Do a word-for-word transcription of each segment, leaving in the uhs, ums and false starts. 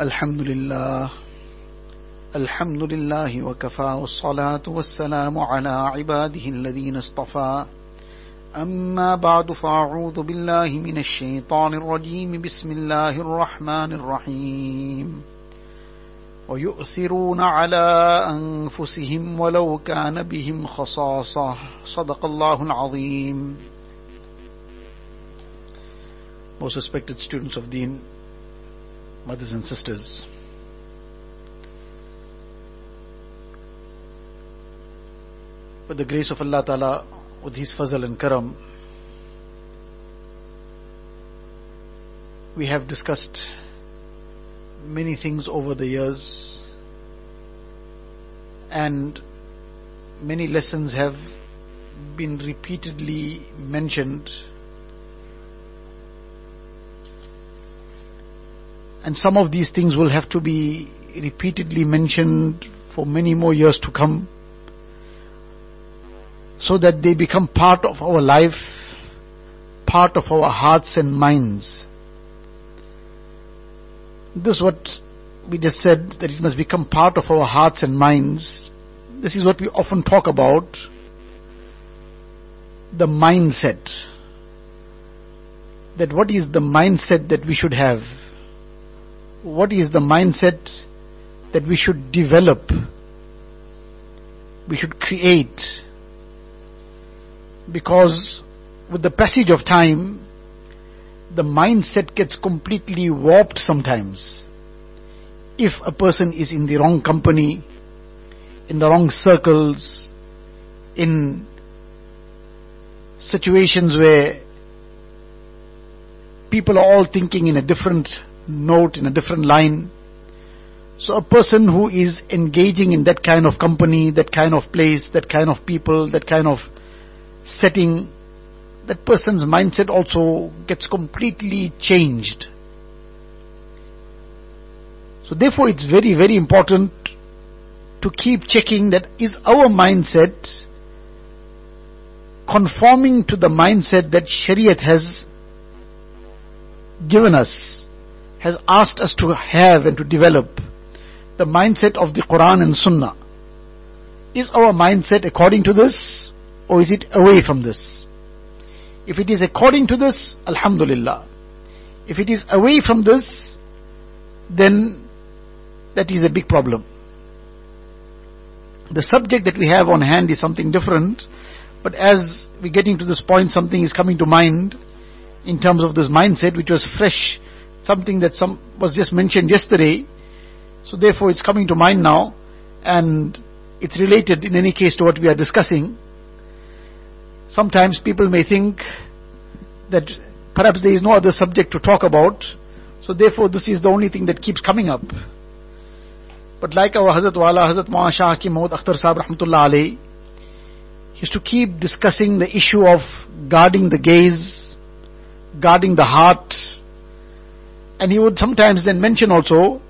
الحمد لله الحمد لله وكفى والصلاة والسلام على عباده الذين اصطفى أما بعد فأعوذ بالله من الشيطان الرجيم بسم الله الرحمن الرحيم ويؤثرون على أنفسهم ولو كان بهم خصاصة صدق الله العظيم. Most respected students of Deen, mothers and sisters, with the grace of Allah Ta'ala, with His fazl and karam, we have discussed many things over the years, and many lessons have been repeatedly mentioned, and some of these things will have to be repeatedly mentioned for many more years to come, so that they become part of our life, part of our hearts and minds. This is what we just said, that it must become part of our hearts and minds. This is what we often talk about, the mindset. That what is the mindset that we should have? What is the mindset that we should develop? We should create. Because with the passage of time, the mindset gets completely warped sometimes. If a person is in the wrong company, in the wrong circles, in situations where people are all thinking in a different note, in a different line. So a person who is engaging in that kind of company, that kind of place, that kind of people, that kind of setting, that person's mindset also gets completely changed. So therefore it's very, very important to keep checking that is our mindset conforming to the mindset that Shariat has given us, has asked us to have and to develop, the mindset of the Quran and Sunnah. Is our mindset according to this, or is it away from this? If it is according to this, alhamdulillah. If it is away from this, then that is a big problem. The subject that we have on hand is something different, but as we're getting to this point, something is coming to mind in terms of this mindset, which was fresh, something that some was just mentioned yesterday. So therefore it's coming to mind now, and it's related in any case to what we are discussing. Sometimes people may think that perhaps there is no other subject to talk about, so therefore this is the only thing that keeps coming up. But like our Hazrat Wala, Hazrat Mu'a Shah Hakim Mohd Akhtar Sahab Rahmatullah Alayh, he used to keep discussing the issue of guarding the gaze, guarding the heart, and he would sometimes then mention also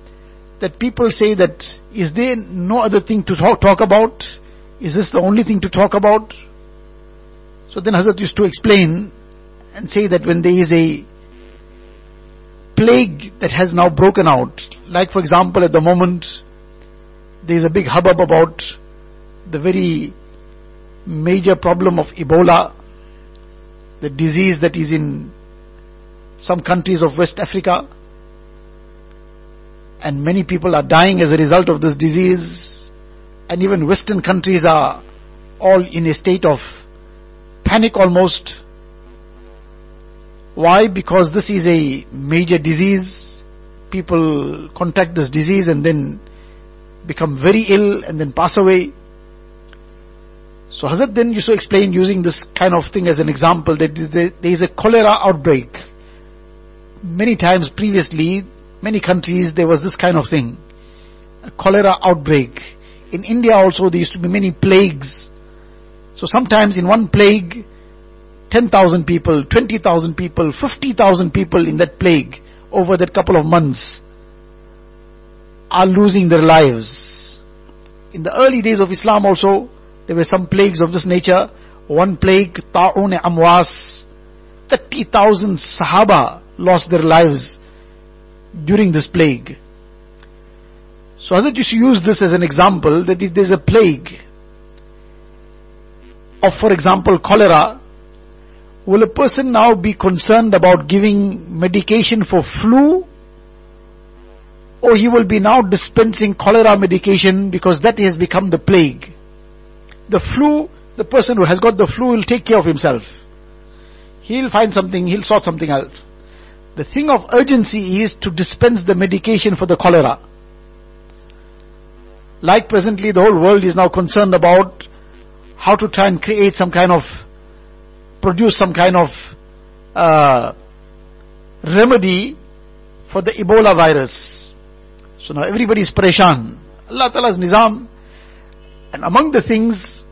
that people say that, is there no other thing to talk, talk about? Is this the only thing to talk about? So then Hazrat used to explain and say that when there is a plague that has now broken out, like for example at the moment there is a big hubbub about the very major problem of Ebola, the disease that is in some countries of West Africa, and many people are dying as a result of this disease, and even Western countries are all in a state of panic almost. Why? Because this is a major disease. People contract this disease and then become very ill and then pass away. So Hazrat then used to explain, using this kind of thing as an example, that there is a cholera outbreak. Many times previously, many countries, there was this kind of thing, a cholera outbreak. In India also there used to be many plagues. So sometimes in one plague, ten thousand people, twenty thousand people, fifty thousand people in that plague over that couple of months are losing their lives. In the early days of Islam also, there were some plagues of this nature. One plague, Ta'un Amwas, thirty thousand Sahaba lost their lives during this plague. So Hazrat just use this as an example, that if there's a plague of, for example, cholera, will a person now be concerned about giving medication for flu, or he will be now dispensing cholera medication because that has become the plague? The flu, the person who has got the flu will take care of himself. He'll find something, he'll sort something out. The thing of urgency is to dispense the medication for the cholera. Like presently the whole world is now concerned about how to try and create some kind of, produce some kind of uh, remedy for the Ebola virus. So now everybody is pareshan. Allah Ta'ala's nizam. And among the things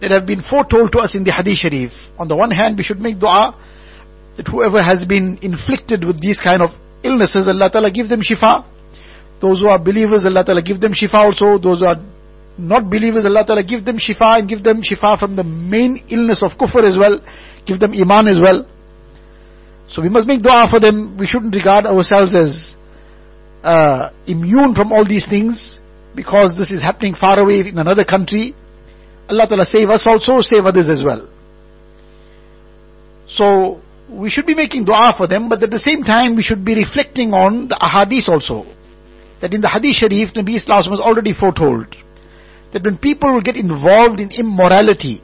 that have been foretold to us in the Hadith Sharif, on the one hand we should make dua that whoever has been inflicted with these kind of illnesses, Allah Ta'ala give them shifa. Those who are believers, Allah Ta'ala give them shifa also. Those who are not believers, Allah Ta'ala give them shifa, and give them shifa from the main illness of kufr as well. Give them iman as well. So we must make dua for them. We shouldn't regard ourselves as uh, immune from all these things, because this is happening far away in another country. Allah Ta'ala save us also, save others as well. So we should be making dua for them, but at the same time we should be reflecting on the ahadith also. That in the Hadith Sharif, Nabi Sallallahu Alaihi Wasallam has already foretold that when people will get involved in immorality,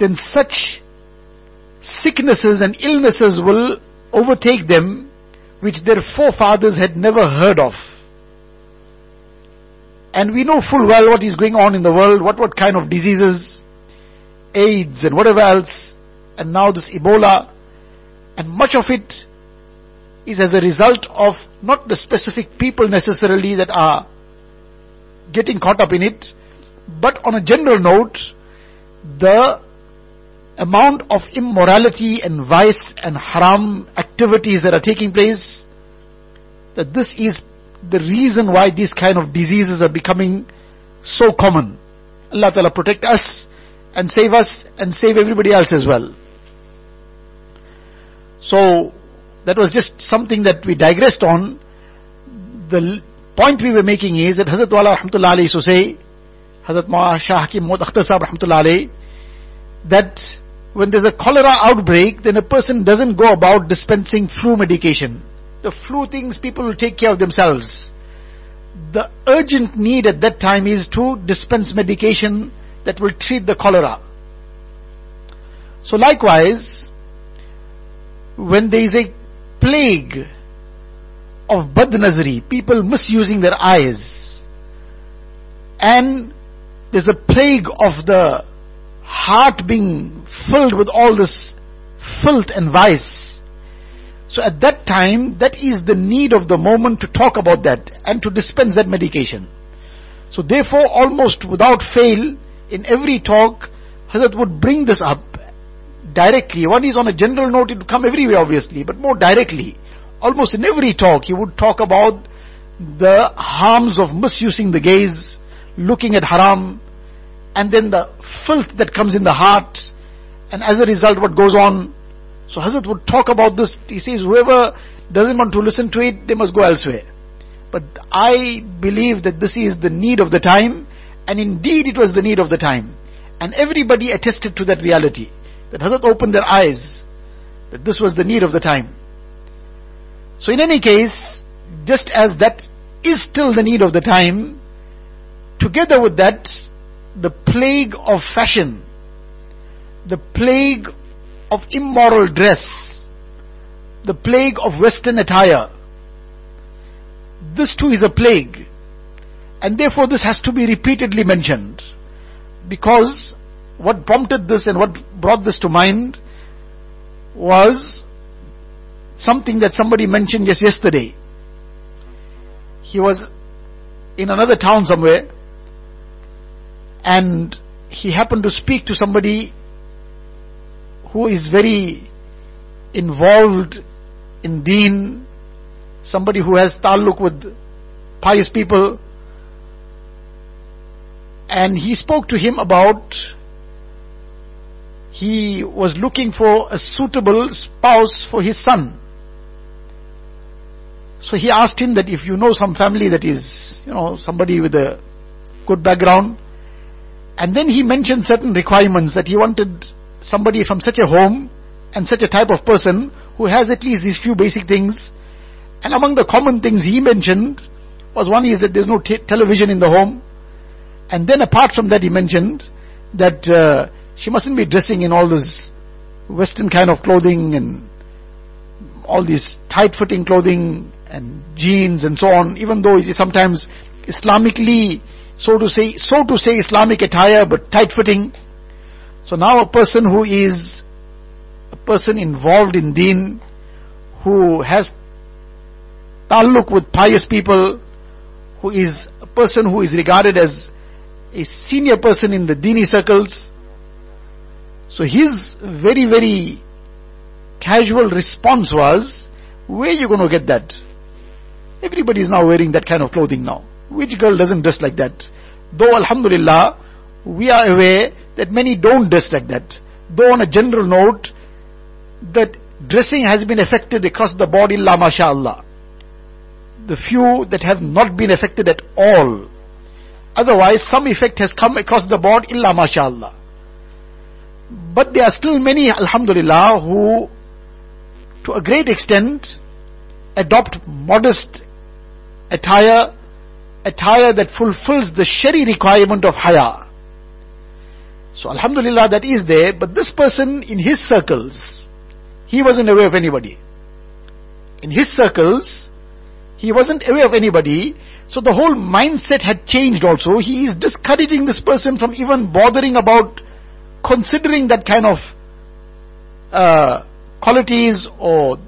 then such sicknesses and illnesses will overtake them, which their forefathers had never heard of. And we know full well what is going on in the world, what, what kind of diseases, AIDS and whatever else, and now this Ebola, and much of it is as a result of not the specific people necessarily that are getting caught up in it, but on a general note, the amount of immorality and vice and haram activities that are taking place, that this is the reason why these kind of diseases are becoming so common. Allah Ta'ala protect us and save us and save everybody else as well. So that was just something that we digressed on. The point we were making is that Hazrat Wala Rahmatullah Alayhi, so say, Hazrat Ma Shah Hakim Mohd Akhtar Sahib Rahmatullah Alayhi, that when there's a cholera outbreak, then a person doesn't go about dispensing flu medication. The flu things, people will take care of themselves. The urgent need at that time is to dispense medication that will treat the cholera. So likewise, when there is a plague of badnazari, people misusing their eyes, and there's a plague of the heart being filled with all this filth and vice, so at that time, that is the need of the moment to talk about that and to dispense that medication. So therefore, almost without fail, in every talk, Hazrat would bring this up directly. One is on a general note, it would come everywhere obviously, but more directly. Almost in every talk, he would talk about the harms of misusing the gaze, looking at haram, and then the filth that comes in the heart, and as a result what goes on. So Hazrat would talk about this. He says, whoever doesn't want to listen to it, they must go elsewhere. But I believe that this is the need of the time, and indeed it was the need of the time. And everybody attested to that reality, that Hazrat opened their eyes, that this was the need of the time. So in any case, just as that is still the need of the time, together with that, the plague of fashion, the plague of immoral dress, the plague of Western attire, this too is a plague. And therefore this has to be repeatedly mentioned, because what prompted this and what brought this to mind was something that somebody mentioned just yesterday. He was in another town somewhere, and he happened to speak to somebody who is very involved in deen, somebody who has ta'alluq with pious people, and he spoke to him about he was looking for a suitable spouse for his son. So he asked him that if you know some family that is, you know, somebody with a good background. And then he mentioned certain requirements, that he wanted somebody from such a home and such a type of person who has at least these few basic things. And among the common things he mentioned was, one is that there's no t- television in the home. And then apart from that, he mentioned that uh, she mustn't be dressing in all this Western kind of clothing and all this tight-fitting clothing and jeans and so on, even though it is sometimes Islamically, so to say, so to say Islamic attire, but tight-fitting. So now a person who is a person involved in deen, who has ta'alluq with pious people, who is a person who is regarded as a senior person in the dini circles. So his very, very casual response was, where are you going to get that? Everybody is now wearing that kind of clothing now. Which girl doesn't dress like that? Though alhamdulillah, we are aware that many don't dress like that. Though on a general note, that dressing has been affected across the board, illa masha'Allah. The few that have not been affected at all. Otherwise, some effect has come across the board, illa masha'Allah. But there are still many, alhamdulillah, who to a great extent adopt modest attire, attire that fulfills the Shari requirement of haya. So alhamdulillah, that is there, but this person in his circles, he wasn't aware of anybody. In his circles, he wasn't aware of anybody, so the whole mindset had changed also. He is discouraging this person from even bothering about considering that kind of uh, qualities or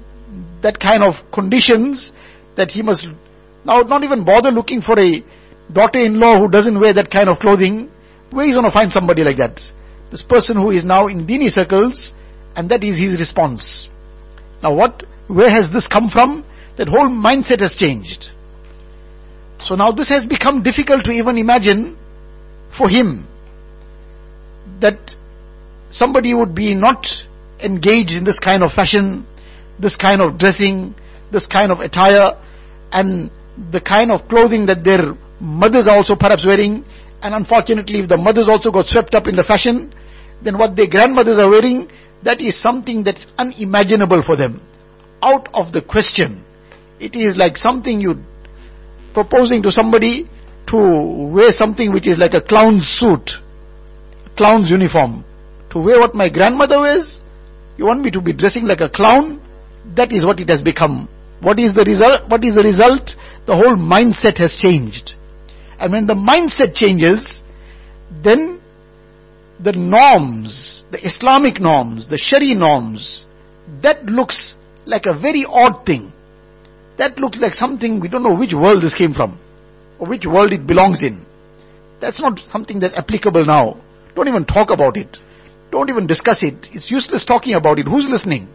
that kind of conditions, that he must now not even bother looking for a daughter-in-law who doesn't wear that kind of clothing. Where is going to find somebody like that? This person who is now in dini circles, and that is his response. Now what? Where has this come from? That whole mindset has changed. So now this has become difficult to even imagine for him, that somebody would be not engaged in this kind of fashion, this kind of dressing, this kind of attire, and the kind of clothing that their mothers are also perhaps wearing. And unfortunately, if the mothers also got swept up in the fashion, then what their grandmothers are wearing, that is something that's unimaginable for them, out of the question. It is like something you proposing to somebody to wear something which is like a clown suit, clown's uniform. To wear what my grandmother wears? You want me to be dressing like a clown? That is what it has become. What is the result? What is the result? The whole mindset has changed. And when the mindset changes, then the norms, the Islamic norms, the Shari norms, that looks like a very odd thing. That looks like something, we don't know which world this came from, or which world it belongs in. That's not something that's applicable now. Don't even talk about it. Don't even discuss it. It's useless talking about it. Who's listening?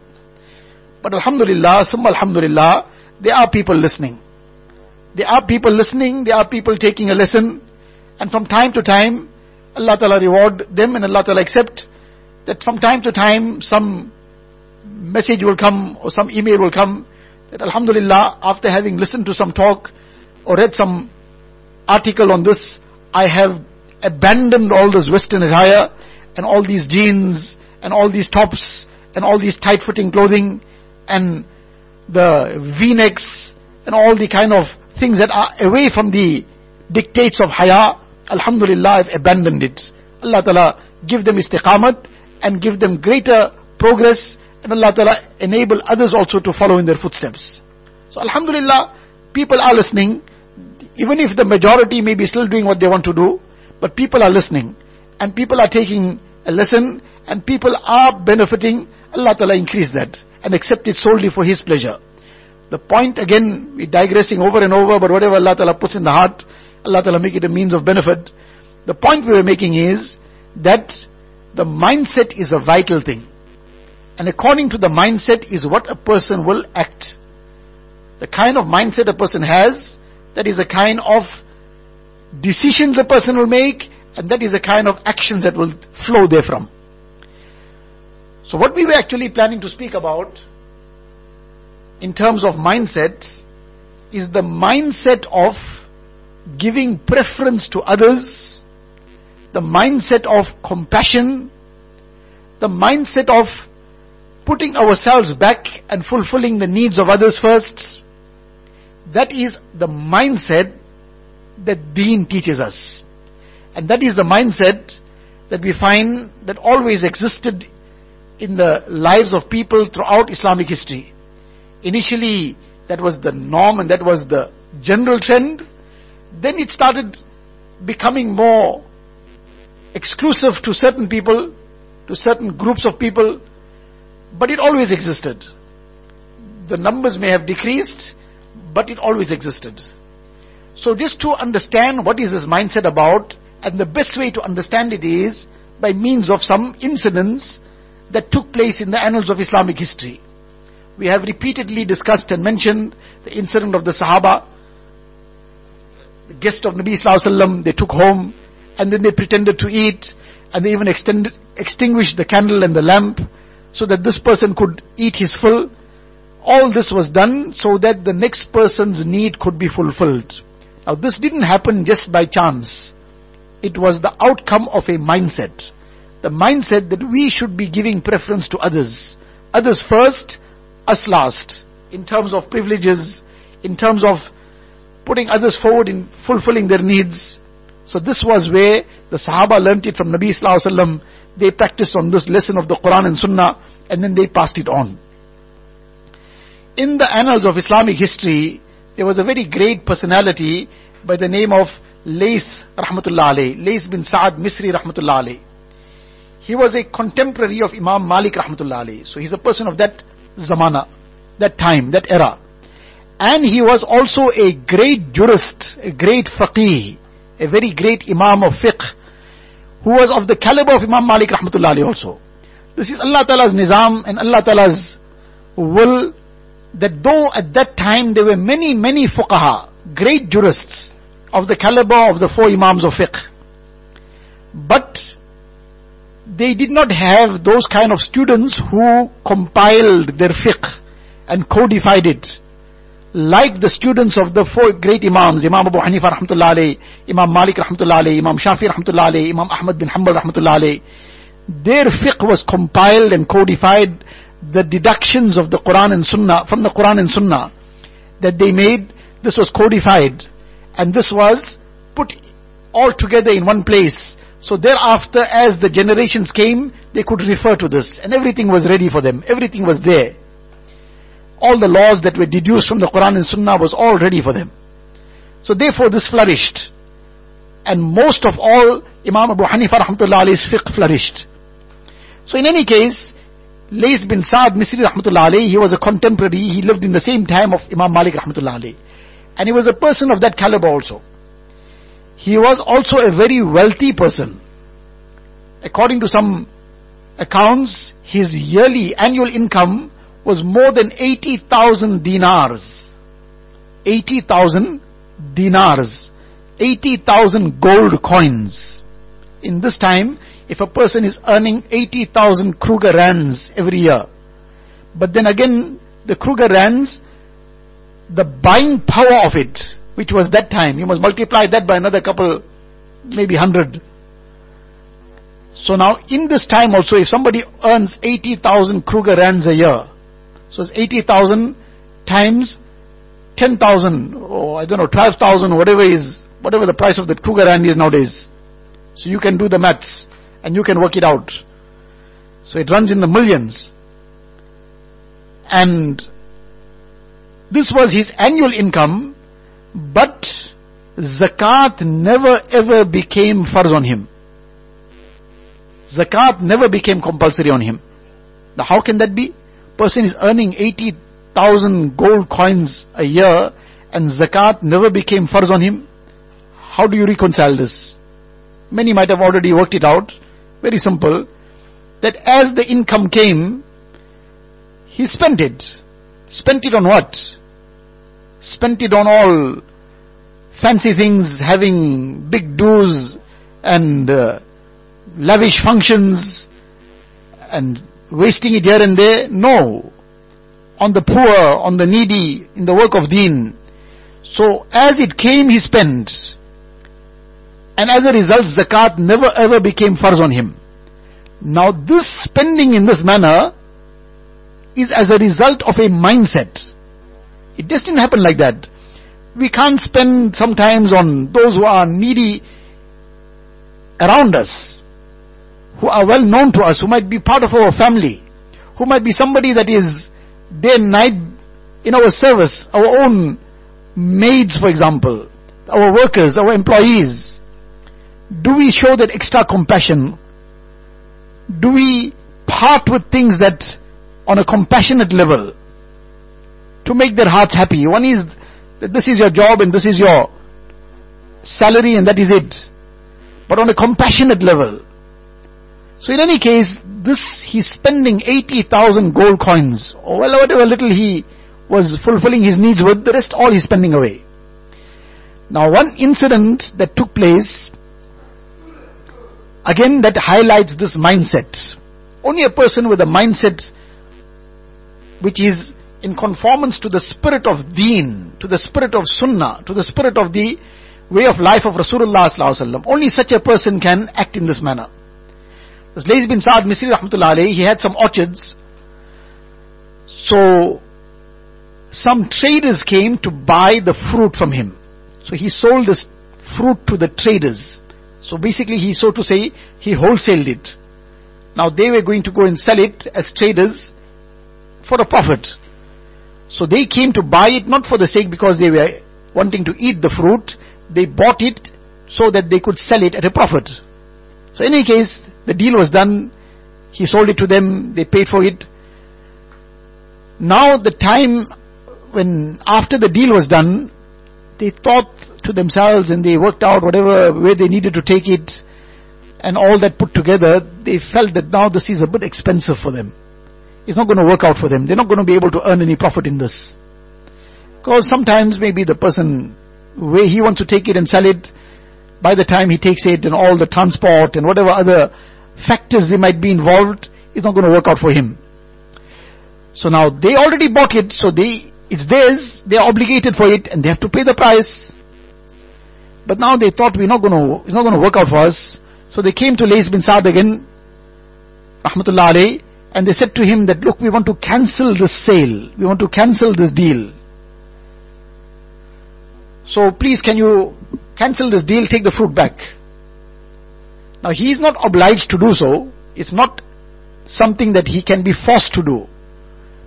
But alhamdulillah, summa alhamdulillah, there are people listening. There are people listening, there are people taking a lesson, and from time to time, Allah Ta'ala reward them, and Allah Ta'ala accept that from time to time, some message will come, or some email will come, that alhamdulillah, after having listened to some talk, or read some article on this, I have abandoned all this Western attire, and all these jeans, and all these tops, and all these tight-fitting clothing, and the V-necks, and all the kind of things that are away from the dictates of haya. Alhamdulillah, I've abandoned it. Allah Ta'ala give them istiqamat, and give them greater progress, and Allah Ta'ala enable others also to follow in their footsteps. So alhamdulillah, people are listening, even if the majority may be still doing what they want to do, but people are listening, and people are taking a lesson, and people are benefiting. Allah Ta'ala increase that, and accept it solely for His pleasure. The point, again, we're digressing over and over, but whatever Allah Ta'ala puts in the heart, Allah Ta'ala make it a means of benefit. The point we were making is that the mindset is a vital thing. And according to the mindset is what a person will act. The kind of mindset a person has, that is the kind of decisions a person will make, and that is the kind of actions that will flow therefrom. So what we were actually planning to speak about in terms of mindset is the mindset of giving preference to others, the mindset of compassion, the mindset of putting ourselves back and fulfilling the needs of others first. That is the mindset that Deen teaches us. And that is the mindset that we find that always existed in the lives of people throughout Islamic history. Initially, that was the norm and that was the general trend. Then it started becoming more exclusive to certain people, to certain groups of people, but it always existed. The numbers may have decreased, but it always existed. So just to understand what is this mindset about, and the best way to understand it is by means of some incidents that took place in the annals of Islamic history. We have repeatedly discussed and mentioned the incident of the Sahaba, the guest of Nabi Sallallahu Alaihi Wasallam. They took home and then they pretended to eat, and they even extended, extinguished the candle and the lamp so that this person could eat his fill. All this was done so that the next person's need could be fulfilled. Now this didn't happen just by chance. It was the outcome of a mindset. The mindset that we should be giving preference to others. Others first, us last. In terms of privileges, in terms of putting others forward in fulfilling their needs. So this was where the Sahaba learnt it from Nabi Sallallahu Alaihi Wasallam. They practiced on this lesson of the Quran and Sunnah, and then they passed it on. In the annals of Islamic history, there was a very great personality by the name of Layth Rahmatullah Alayh, Layth bin Sa'd Misri Rahmatullah Alayh. He was a contemporary of Imam Malik Rahmatullah Alayh. So he's a person of that zamana, that time, that era. And he was also a great jurist, a great faqih, a very great imam of fiqh, who was of the caliber of Imam Malik Rahmatullah Alayh also. This is Allah Ta'ala's nizam and Allah Ta'ala's will, that though at that time there were many, many fuqaha, great jurists of the caliber of the four imams of fiqh, but they did not have those kind of students who compiled their fiqh and codified it, like the students of the four great imams, Imam Abu Hanifa Rahmatullah Alayh, Imam Malik Rahmatullah Alayh, Imam Shafi Rahmatullah Alayh, Imam Ahmad bin Hanbal Rahmatullah Alayh. Their fiqh was compiled and codified, the deductions of the Quran and Sunnah, from the Quran and Sunnah that they made, this was codified, and this was put all together in one place. So thereafter, as the generations came, they could refer to this, and everything was ready for them, everything was there. All the laws that were deduced from the Quran and Sunnah was all ready for them. So therefore this flourished. And most of all, Imam Abu Hanifa Rahmatullah Alayh's fiqh flourished. So in any case, Layth bin Sa'd Misri Rahmatullah Alayh, he was a contemporary, he lived in the same time of Imam Malik Rahmatullah Alayh. And he was a person of that caliber also. He was also a very wealthy person. According to some accounts, his yearly annual income was more than eighty thousand dinars. eighty thousand dinars. eighty thousand gold coins. In this time, if a person is earning eighty thousand Kruger rands every year, but then again, the Kruger rands, the buying power of it, which was that time, you must multiply that by another couple, maybe hundred. So now, in this time also, if somebody earns eighty thousand Kruger rands a year, so it's eighty thousand times ten thousand, or I don't know, twelve thousand, whatever is, whatever the price of the Kruger rand is nowadays. So you can do the maths and you can work it out. So it runs in the millions. And this was his annual income, but zakat never ever became farz on him. Zakat never became compulsory on him. Now how can that be? Person is earning eighty thousand gold coins a year and zakat never became farz on him. How do you reconcile this? Many might have already worked it out. Very simple. That as the income came, he spent it. Spent it on what? Spent it on all fancy things, having big dues and uh, lavish functions and wasting it here and there? No. On the poor, on the needy, in the work of deen. So as it came, he spent. And as a result, zakat never ever became farz on him. Now this spending in this manner is as a result of a mindset. It just didn't happen like that. We can't spend sometimes on those who are needy around us, who are well known to us, who might be part of our family, who might be somebody that is day and night in our service, our own maids, for example, our workers, our employees. Do we show that extra compassion? Do we part with things that on a compassionate level to make their hearts happy? One is that this is your job and this is your salary and that is it, but on a compassionate level. So in any case, this he's spending eighty thousand gold coins, or well, whatever little he was fulfilling his needs with, the rest all he's spending away. Now one incident that took place, again that highlights this mindset. Only a person with a mindset which is in conformance to the spirit of deen, to the spirit of sunnah, to the spirit of the way of life of Rasulullah sallallahu alaihi wasallam, only such a person can act in this manner. This Layth bin Sa'd Misri rahmatullah alayhi, he had some orchards. So some traders came to buy the fruit from him. So he sold this fruit to the traders. So basically he, so to say, he wholesaled it. Now they were going to go and sell it as traders for a profit. So they came to buy it, not for the sake because they were wanting to eat the fruit. They bought it so that they could sell it at a profit. So in any case, the deal was done. He sold it to them. They paid for it. Now the time when after the deal was done, they thought to themselves and they worked out whatever way they needed to take it, and all that put together, they felt that now this is a bit expensive for them. It's not going to work out for them. They're not going to be able to earn any profit in this. Because sometimes maybe the person, way he wants to take it and sell it, by the time he takes it and all the transport and whatever other factors they might be involved, it's not going to work out for him. So now they already bought it, so they, it's theirs, they are obligated for it and they have to pay the price. But now they thought we're not going to, it's not going to work out for us. So they came to Layth bin Sa'd again, rahmatullah alayhi, and they said to him that, look, we want to cancel this sale, we want to cancel this deal. So please, can you cancel this deal, take the fruit back? Now he is not obliged to do so. It's not something that he can be forced to do,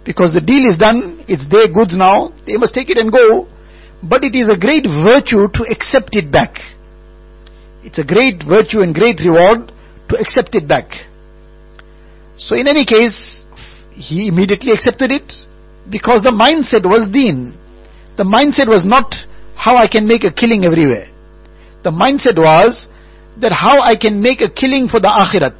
because the deal is done, it's their goods now, they must take it and go. But it is a great virtue to accept it back. It's a great virtue and great reward to accept it back. So in any case, he immediately accepted it, because the mindset was deen. The mindset was not how I can make a killing everywhere. The mindset was that how I can make a killing for the akhirat.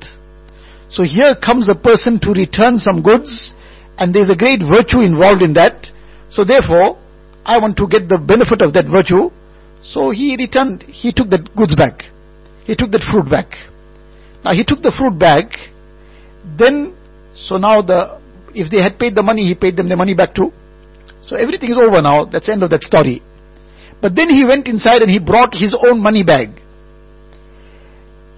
So here comes a person to return some goods, and there's a great virtue involved in that. So therefore, I want to get the benefit of that virtue. So he returned, he took the goods back. He took that fruit back. Now he took the fruit back, then, so now the, if they had paid the money, he paid them the money back too. So everything is over now, that's the end of that story. But then he went inside and he brought his own money bag.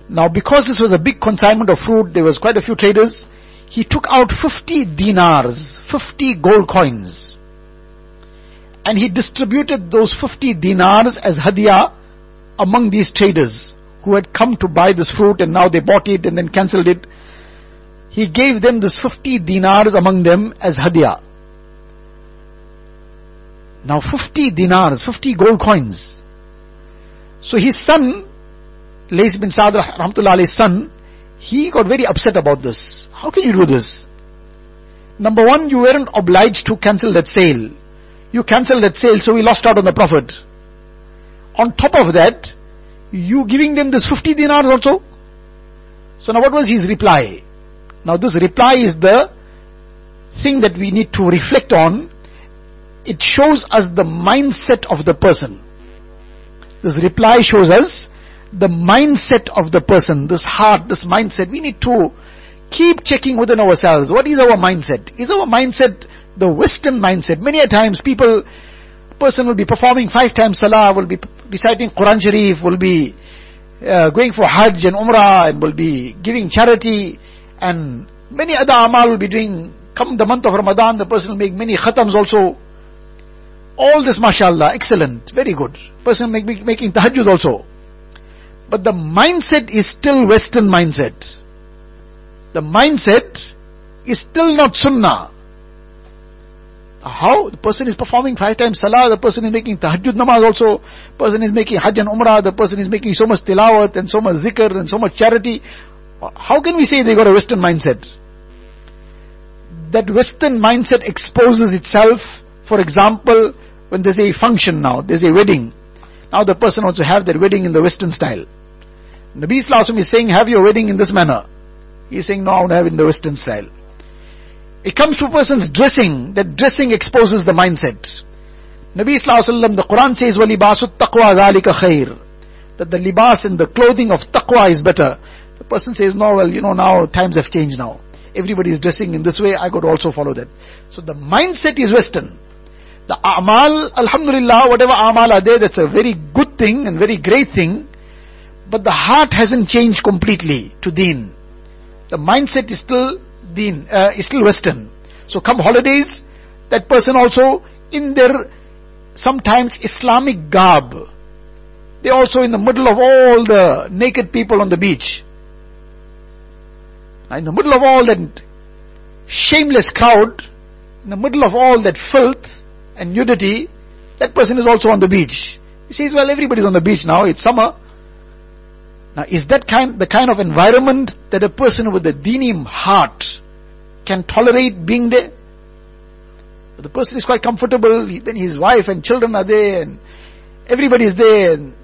Now because this was a big consignment of fruit, there was quite a few traders, he took out fifty dinars, fifty gold coins. And he distributed those fifty dinars as hadiah among these traders who had come to buy this fruit, and now they bought it and then cancelled it. He gave them this fifty dinars among them as hadiah. Now fifty dinars, fifty gold coins. So his son, Layth bin Sa'd rahmatullah alayhi's son, he got very upset about this. How can you do this? Number one, you weren't obliged to cancel that sale. You cancelled that sale, so we lost out on the profit. On top of that, you giving them this fifty dinars also? So now what was his reply? Now this reply is the thing that we need to reflect on. It shows us the mindset of the person. This reply shows us the mindset of the person, this heart, this mindset. We need to keep checking within ourselves. What is our mindset? Is our mindset the Western mindset? Many a times people person will be performing five times salah, will be reciting Quran Sharif, will be uh, going for Hajj and Umrah, and will be giving charity, and many other amal will be doing. Come the month of Ramadan, the person will make many khatams also. All this, mashallah, excellent, very good. Person make, make, making tahajjud also. But the mindset is still Western mindset. The mindset is still not sunnah. How? The person is performing five times salah, the person is making tahajjud namaz also, person is making hajj and umrah, the person is making so much tilawat and so much zikr and so much charity. How can we say they got a Western mindset? That Western mindset exposes itself. For example, when there's a function now, there's a wedding. Now the person wants to have their wedding in the Western style. Nabi Sallallahu Alaihi Wasallam is saying, have your wedding in this manner. He's saying, no, I want to have it in the Western style. It comes to a person's dressing. That dressing exposes the mindset. Nabi Sallallahu Alaihi Wasallam, the Quran says, وَلِبَاسُ التَّقْوَى ذَلِكَ خَيْرٌ, that the libas and the clothing of taqwa is better. The person says, no, well, you know, now times have changed now. Everybody is dressing in this way, I could also follow that. So the mindset is Western. The a'mal, alhamdulillah, whatever a'mal are there, that's a very good thing and very great thing. But the heart hasn't changed completely to deen. The mindset is still deen, uh, is still Western. So come holidays, that person also in their sometimes Islamic garb. They're also in the middle of all the naked people on the beach. In the middle of all that shameless crowd, in the middle of all that filth and nudity, that person is also on the beach. He says, well, everybody's on the beach now, it's summer. Now, is that kind the kind of environment that a person with a deenim heart can tolerate being there? But the person is quite comfortable, then his wife and children are there, and everybody's there, and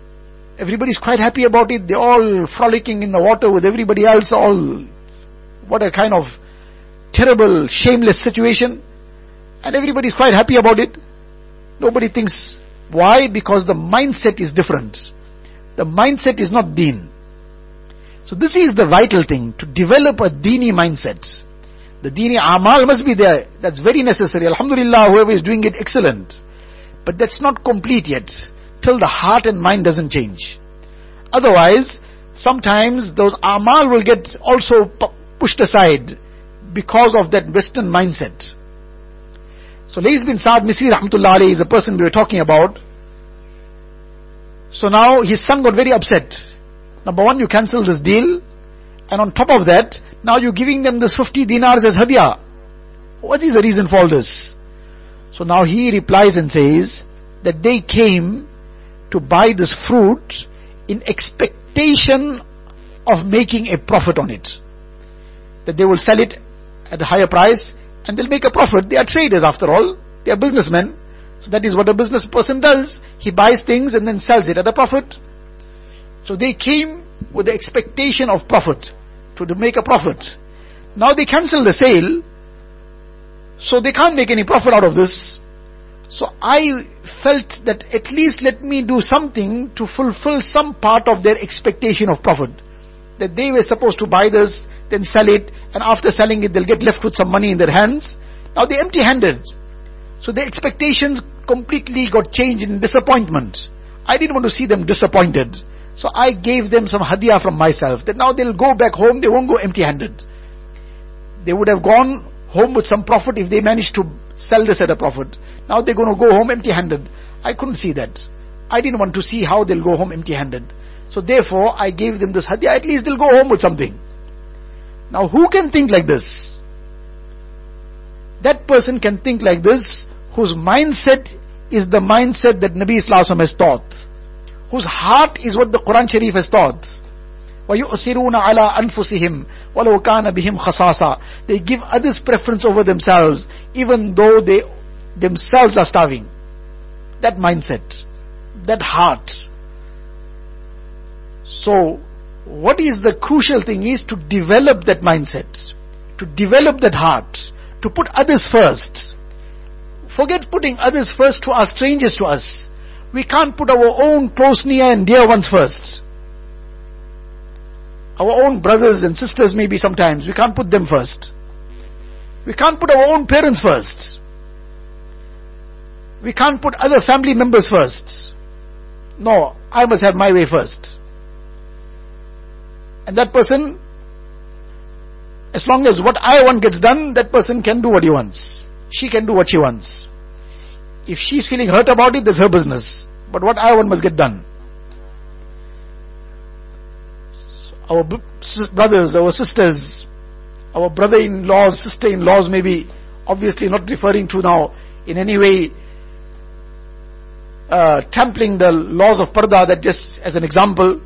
everybody's quite happy about it. They're all frolicking in the water with everybody else, all... What a kind of terrible, shameless situation. And everybody's quite happy about it. Nobody thinks. Why? Because the mindset is different. The mindset is not deen. So this is the vital thing, to develop a deeni mindset. The deeni amal must be there. That's very necessary. Alhamdulillah, whoever is doing it, excellent. But that's not complete yet, till the heart and mind doesn't change. Otherwise, sometimes those amal will get also pushed aside because of that Western mindset. So Layth bin Sa'd Misri rahmatullah alayhi is the person we were talking about. So now his son got very upset. Number one, you cancel this deal, and on top of that, now you're giving them this fifty dinars as hadiah. What is the reason for all this? So now he replies and says that they came to buy this fruit in expectation of making a profit on it, that they will sell it at a higher price and they'll make a profit. They are traders after all. They are businessmen. So that is what a business person does. He buys things and then sells it at a profit. So they came with the expectation of profit, to make a profit. Now they cancel the sale, so they can't make any profit out of this. So I felt that at least let me do something to fulfill some part of their expectation of profit, that they were supposed to buy this, then sell it, and after selling it they'll get left with some money in their hands. Now they're empty-handed. So their expectations completely got changed in disappointment. I didn't want to see them disappointed. So I gave them some hadiah from myself, that now they'll go back home, they won't go empty-handed. They would have gone home with some profit if they managed to sell this at a profit. Now they're going to go home empty-handed. I couldn't see that. I didn't want to see how they'll go home empty-handed. So therefore I gave them this hadiah, at least they'll go home with something. Now who can think like this? That person can think like this whose mindset is the mindset that Nabi Sallallahu Alaihi Wasallam has taught, whose heart is what the Quran Sharif has taught. وَيُؤْثِرُونَ عَلَىٰ أَنفُسِهِمْ وَلَوْ كَانَ بِهِمْ خَصَاصًا, they give others preference over themselves even though they themselves are starving. That mindset, that heart. So what is the crucial thing is to develop that mindset, to develop that heart, to put others first. Forget putting others first who are strangers to us. We can't put our own close, near and dear ones first. Our own brothers and sisters maybe sometimes, we can't put them first. We can't put our own parents first. We can't put other family members first. No, I must have my way first. And that person, as long as what I want gets done, that person can do what he wants. She can do what she wants. If she's feeling hurt about it, that's her business. But what I want must get done. So our brothers, our sisters, our brother-in-laws, sister-in-laws, maybe, obviously not referring to now in any way uh, trampling the laws of parda, that just as an example,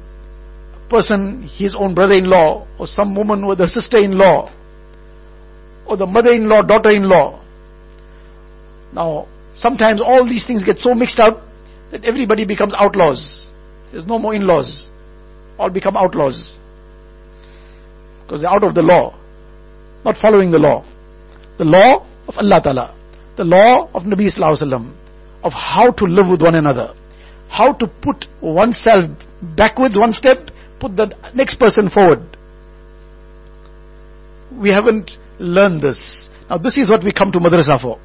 a person, his own brother-in-law, or some woman with a sister-in-law, or the mother-in-law, daughter-in-law. Now, sometimes all these things get so mixed up that everybody becomes outlaws. There's no more in-laws. All become outlaws. Because they're out of the law. Not following the law. The law of Allah Ta'ala. The law of Nabi Sallallahu Alaihi Wasallam. Of how to live with one another. How to put oneself backwards one step. Put the next person forward. We haven't learned this. Now this is what we come to madrasa for.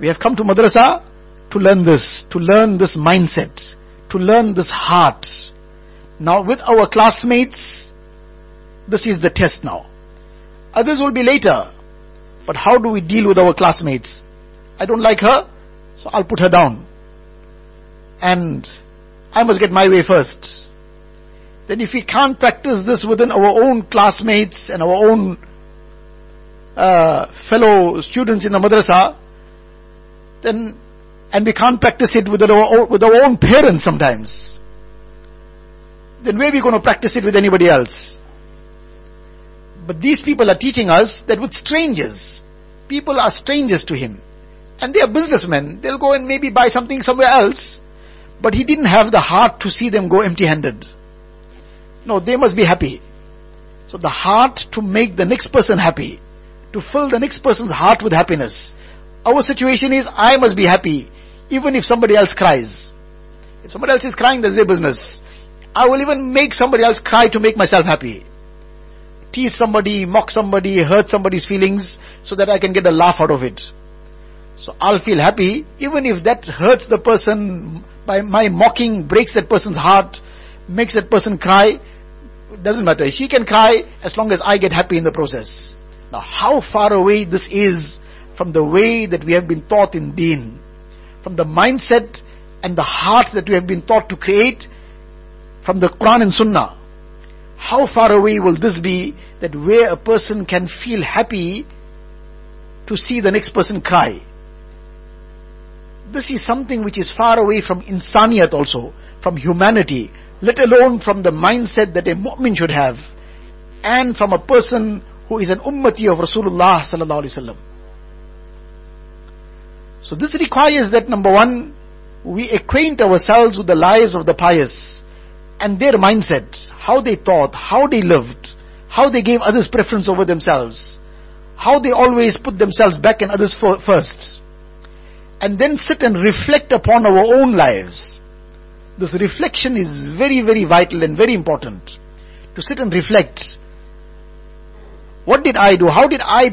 We have come to madrasa to learn this, to learn this mindset, to learn this heart. Now with our classmates, this is the test now. Others will be later. But how do we deal with our classmates? I don't like her, so I'll put her down. And I must get my way first. Then if we can't practice this within our own classmates and our own uh, fellow students in the madrasa, then, and we can't practice it with our, with our own parents sometimes, then where are we going to practice it with anybody else? But these people are teaching us that with strangers, people are strangers to him. And they are businessmen. They'll go and maybe buy something somewhere else. But he didn't have the heart to see them go empty-handed. No, they must be happy. So the heart to make the next person happy, to fill the next person's heart with happiness. Our situation is, I must be happy, even if somebody else cries. If somebody else is crying, that's their business. I will even make somebody else cry to make myself happy. Tease somebody, mock somebody, hurt somebody's feelings, so that I can get a laugh out of it. So I'll feel happy, even if that hurts the person, by my mocking breaks that person's heart, makes that person cry. It doesn't matter. She can cry as long as I get happy in the process. Now, how far away this is from the way that we have been taught in deen, from the mindset and the heart that we have been taught to create, from the Quran and Sunnah. How far away will this be, that where a person can feel happy to see the next person cry? This is something which is far away from insaniyat also, from humanity, let alone from the mindset that a mu'min should have, and from a person who is an ummati of Rasulullah sallallahu alaihi wasallam. So this requires that, number one, we acquaint ourselves with the lives of the pious and their mindset, how they thought, how they lived, how they gave others preference over themselves, how they always put themselves back and others first. And then sit and reflect upon our own lives. This reflection is very, very vital and very important. To sit and reflect. What did I do? How did I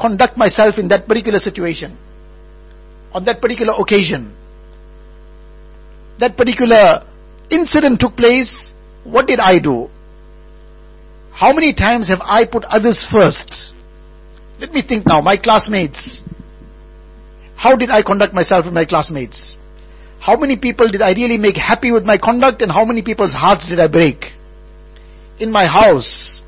conduct myself in that particular situation? On that particular occasion, that particular incident took place, what did I do? How many times have I put others first? Let me think now, my classmates. How did I conduct myself with my classmates? How many people did I really make happy with my conduct, and how many people's hearts did I break? In my house,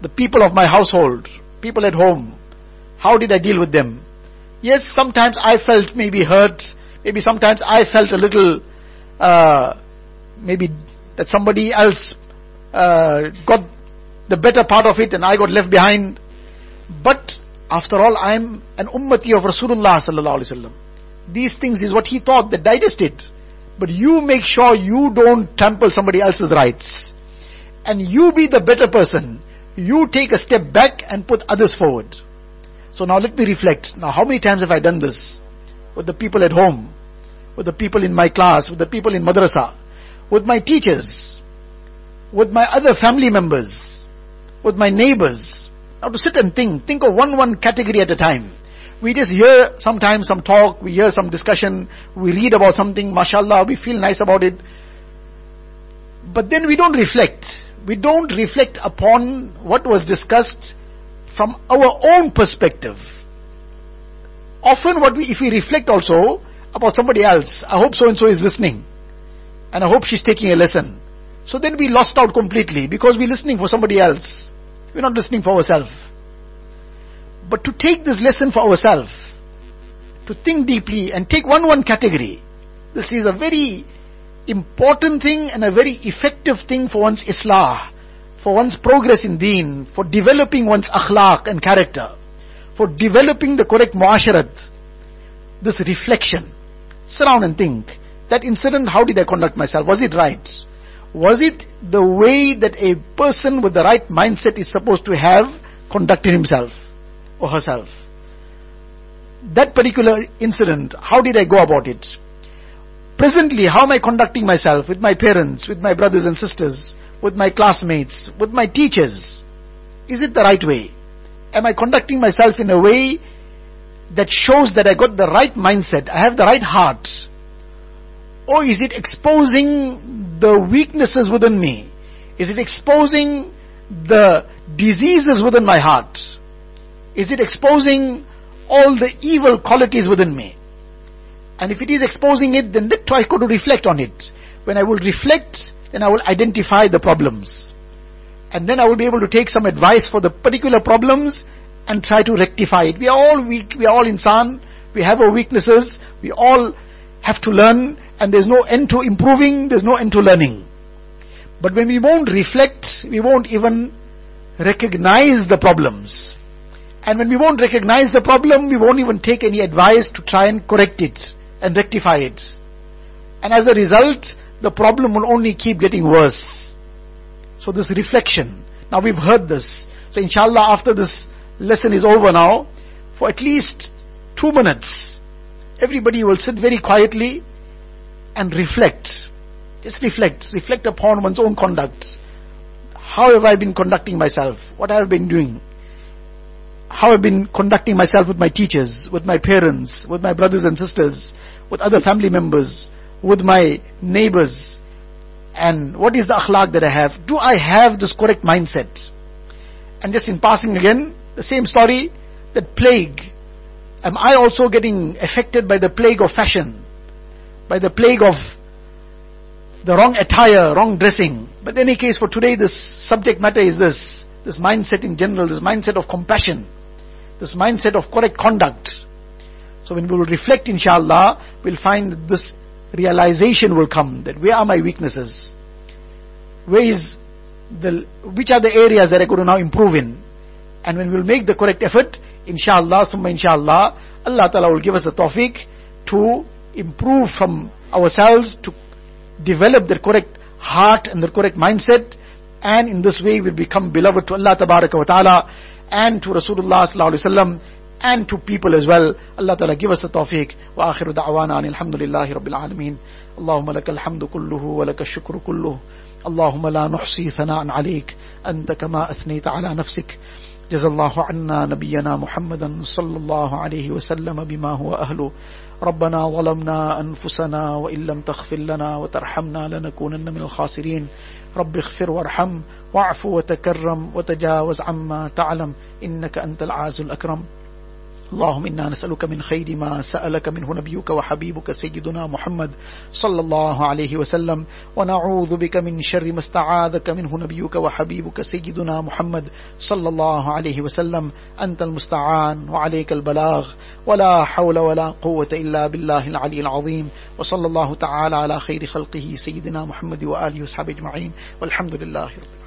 the people of my household, people at home, how did I deal with them? Yes, sometimes I felt maybe hurt, maybe sometimes I felt a little, uh, maybe that somebody else uh, got the better part of it and I got left behind. But after all, I am an ummati of Rasulullah sallallahu alaihi wasallam. These things is what he taught, that digest it. But you make sure you don't trample somebody else's rights. And you be the better person. You take a step back and put others forward. So now let me reflect. Now, how many times have I done this? With the people at home, with the people in my class, with the people in madrasa, with my teachers, with my other family members, with my neighbors. Now to sit and think, think of one one category at a time. We just hear sometimes some talk, we hear some discussion, we read about something, mashallah, we feel nice about it. But then we don't reflect. We don't reflect upon what was discussed from our own perspective. Often what we, if we reflect also about somebody else, I hope so and so is listening, and I hope she's taking a lesson. So then we lost out completely, because we're listening for somebody else. We're not listening for ourselves. But to take this lesson for ourselves, to think deeply and take one one category, this is a very important thing and a very effective thing for one's islah, for one's progress in deen, for developing one's akhlaq and character, for developing the correct muasharat. This reflection, sit down and think, that incident, how did I conduct myself? Was it right? Was it the way that a person with the right mindset is supposed to have conducted himself or herself? That particular incident, how did I go about it? Presently, how am I conducting myself with my parents, with my brothers and sisters, with my classmates, with my teachers? Is it the right way? Am I conducting myself in a way that shows that I got the right mindset, I have the right heart? Or is it exposing the weaknesses within me? Is it exposing the diseases within my heart? Is it exposing all the evil qualities within me? And if it is exposing it, then that I could reflect on it. When I will reflect, then I will identify the problems. And then I will be able to take some advice for the particular problems and try to rectify it. We are all weak, we are all insan, we have our weaknesses, we all have to learn, and there's no end to improving, there's no end to learning. But when we won't reflect, we won't even recognize the problems. And when we won't recognize the problem, we won't even take any advice to try and correct it and rectify it. And as a result, the problem will only keep getting worse. So this reflection, now we've heard this. So inshallah, after this lesson is over now, for at least two minutes, everybody will sit very quietly and reflect. Just reflect. Reflect upon one's own conduct. How have I been conducting myself? What have I been doing? How I've been conducting myself with my teachers, with my parents, with my brothers and sisters, with other family members, with my neighbors, and what is the akhlaq that I have? Do I have this correct mindset? And just in passing again, the same story, that plague. Am I also getting affected by the plague of fashion, by the plague of the wrong attire, wrong dressing? But in any case, for today, this subject matter is this, this mindset in general, this mindset of compassion, this mindset of correct conduct. So when we will reflect, inshallah, we'll find that this realization will come, that where are my weaknesses? Where is the, which are the areas that I could now improve in? And when we'll make the correct effort, inshallah, summa inshallah, Allah Ta'ala will give us the tawfiq to improve from ourselves, to develop the correct heart and the correct mindset, and in this way we'll become beloved to Allah Tabaraka wa Ta'ala, and to Rasulullah Sallallahu Alaihi Wasallam, and to people as well. Allah Ta'ala give us the tawfiq. Wa akhiru da'wana anil hamdulillahi rabbil alameen. Allahumma laka alhamdu kulluhu wa laka shukru kulluhu. Allahumma la nuhsi thana'an alayk. Anta kama athnayta ala nafsik. جزا الله عنا نبينا محمدا صلى الله عليه وسلم بما هو أهله ربنا ظلمنا أنفسنا وإن لم تغفر لنا وترحمنا لنكونن من الخاسرين رب اغفر وارحم واعف وتكرم وتجاوز عما تعلم إنك أنت العز الأكرم اللهم إنا نسألك من خير ما سألك منه نبيك وحبيبك سيدنا محمد صلى الله عليه وسلم ونعوذ بك من شر ما استعاذك منه نبيك وحبيبك سيدنا محمد صلى الله عليه وسلم أنت المستعان وعليك البلاغ ولا حول ولا قوة إلا بالله العلي العظيم وصلى الله تعالى على خير خلقه سيدنا محمد وآله وصحبه أجمعين والحمد لله رب العالمين.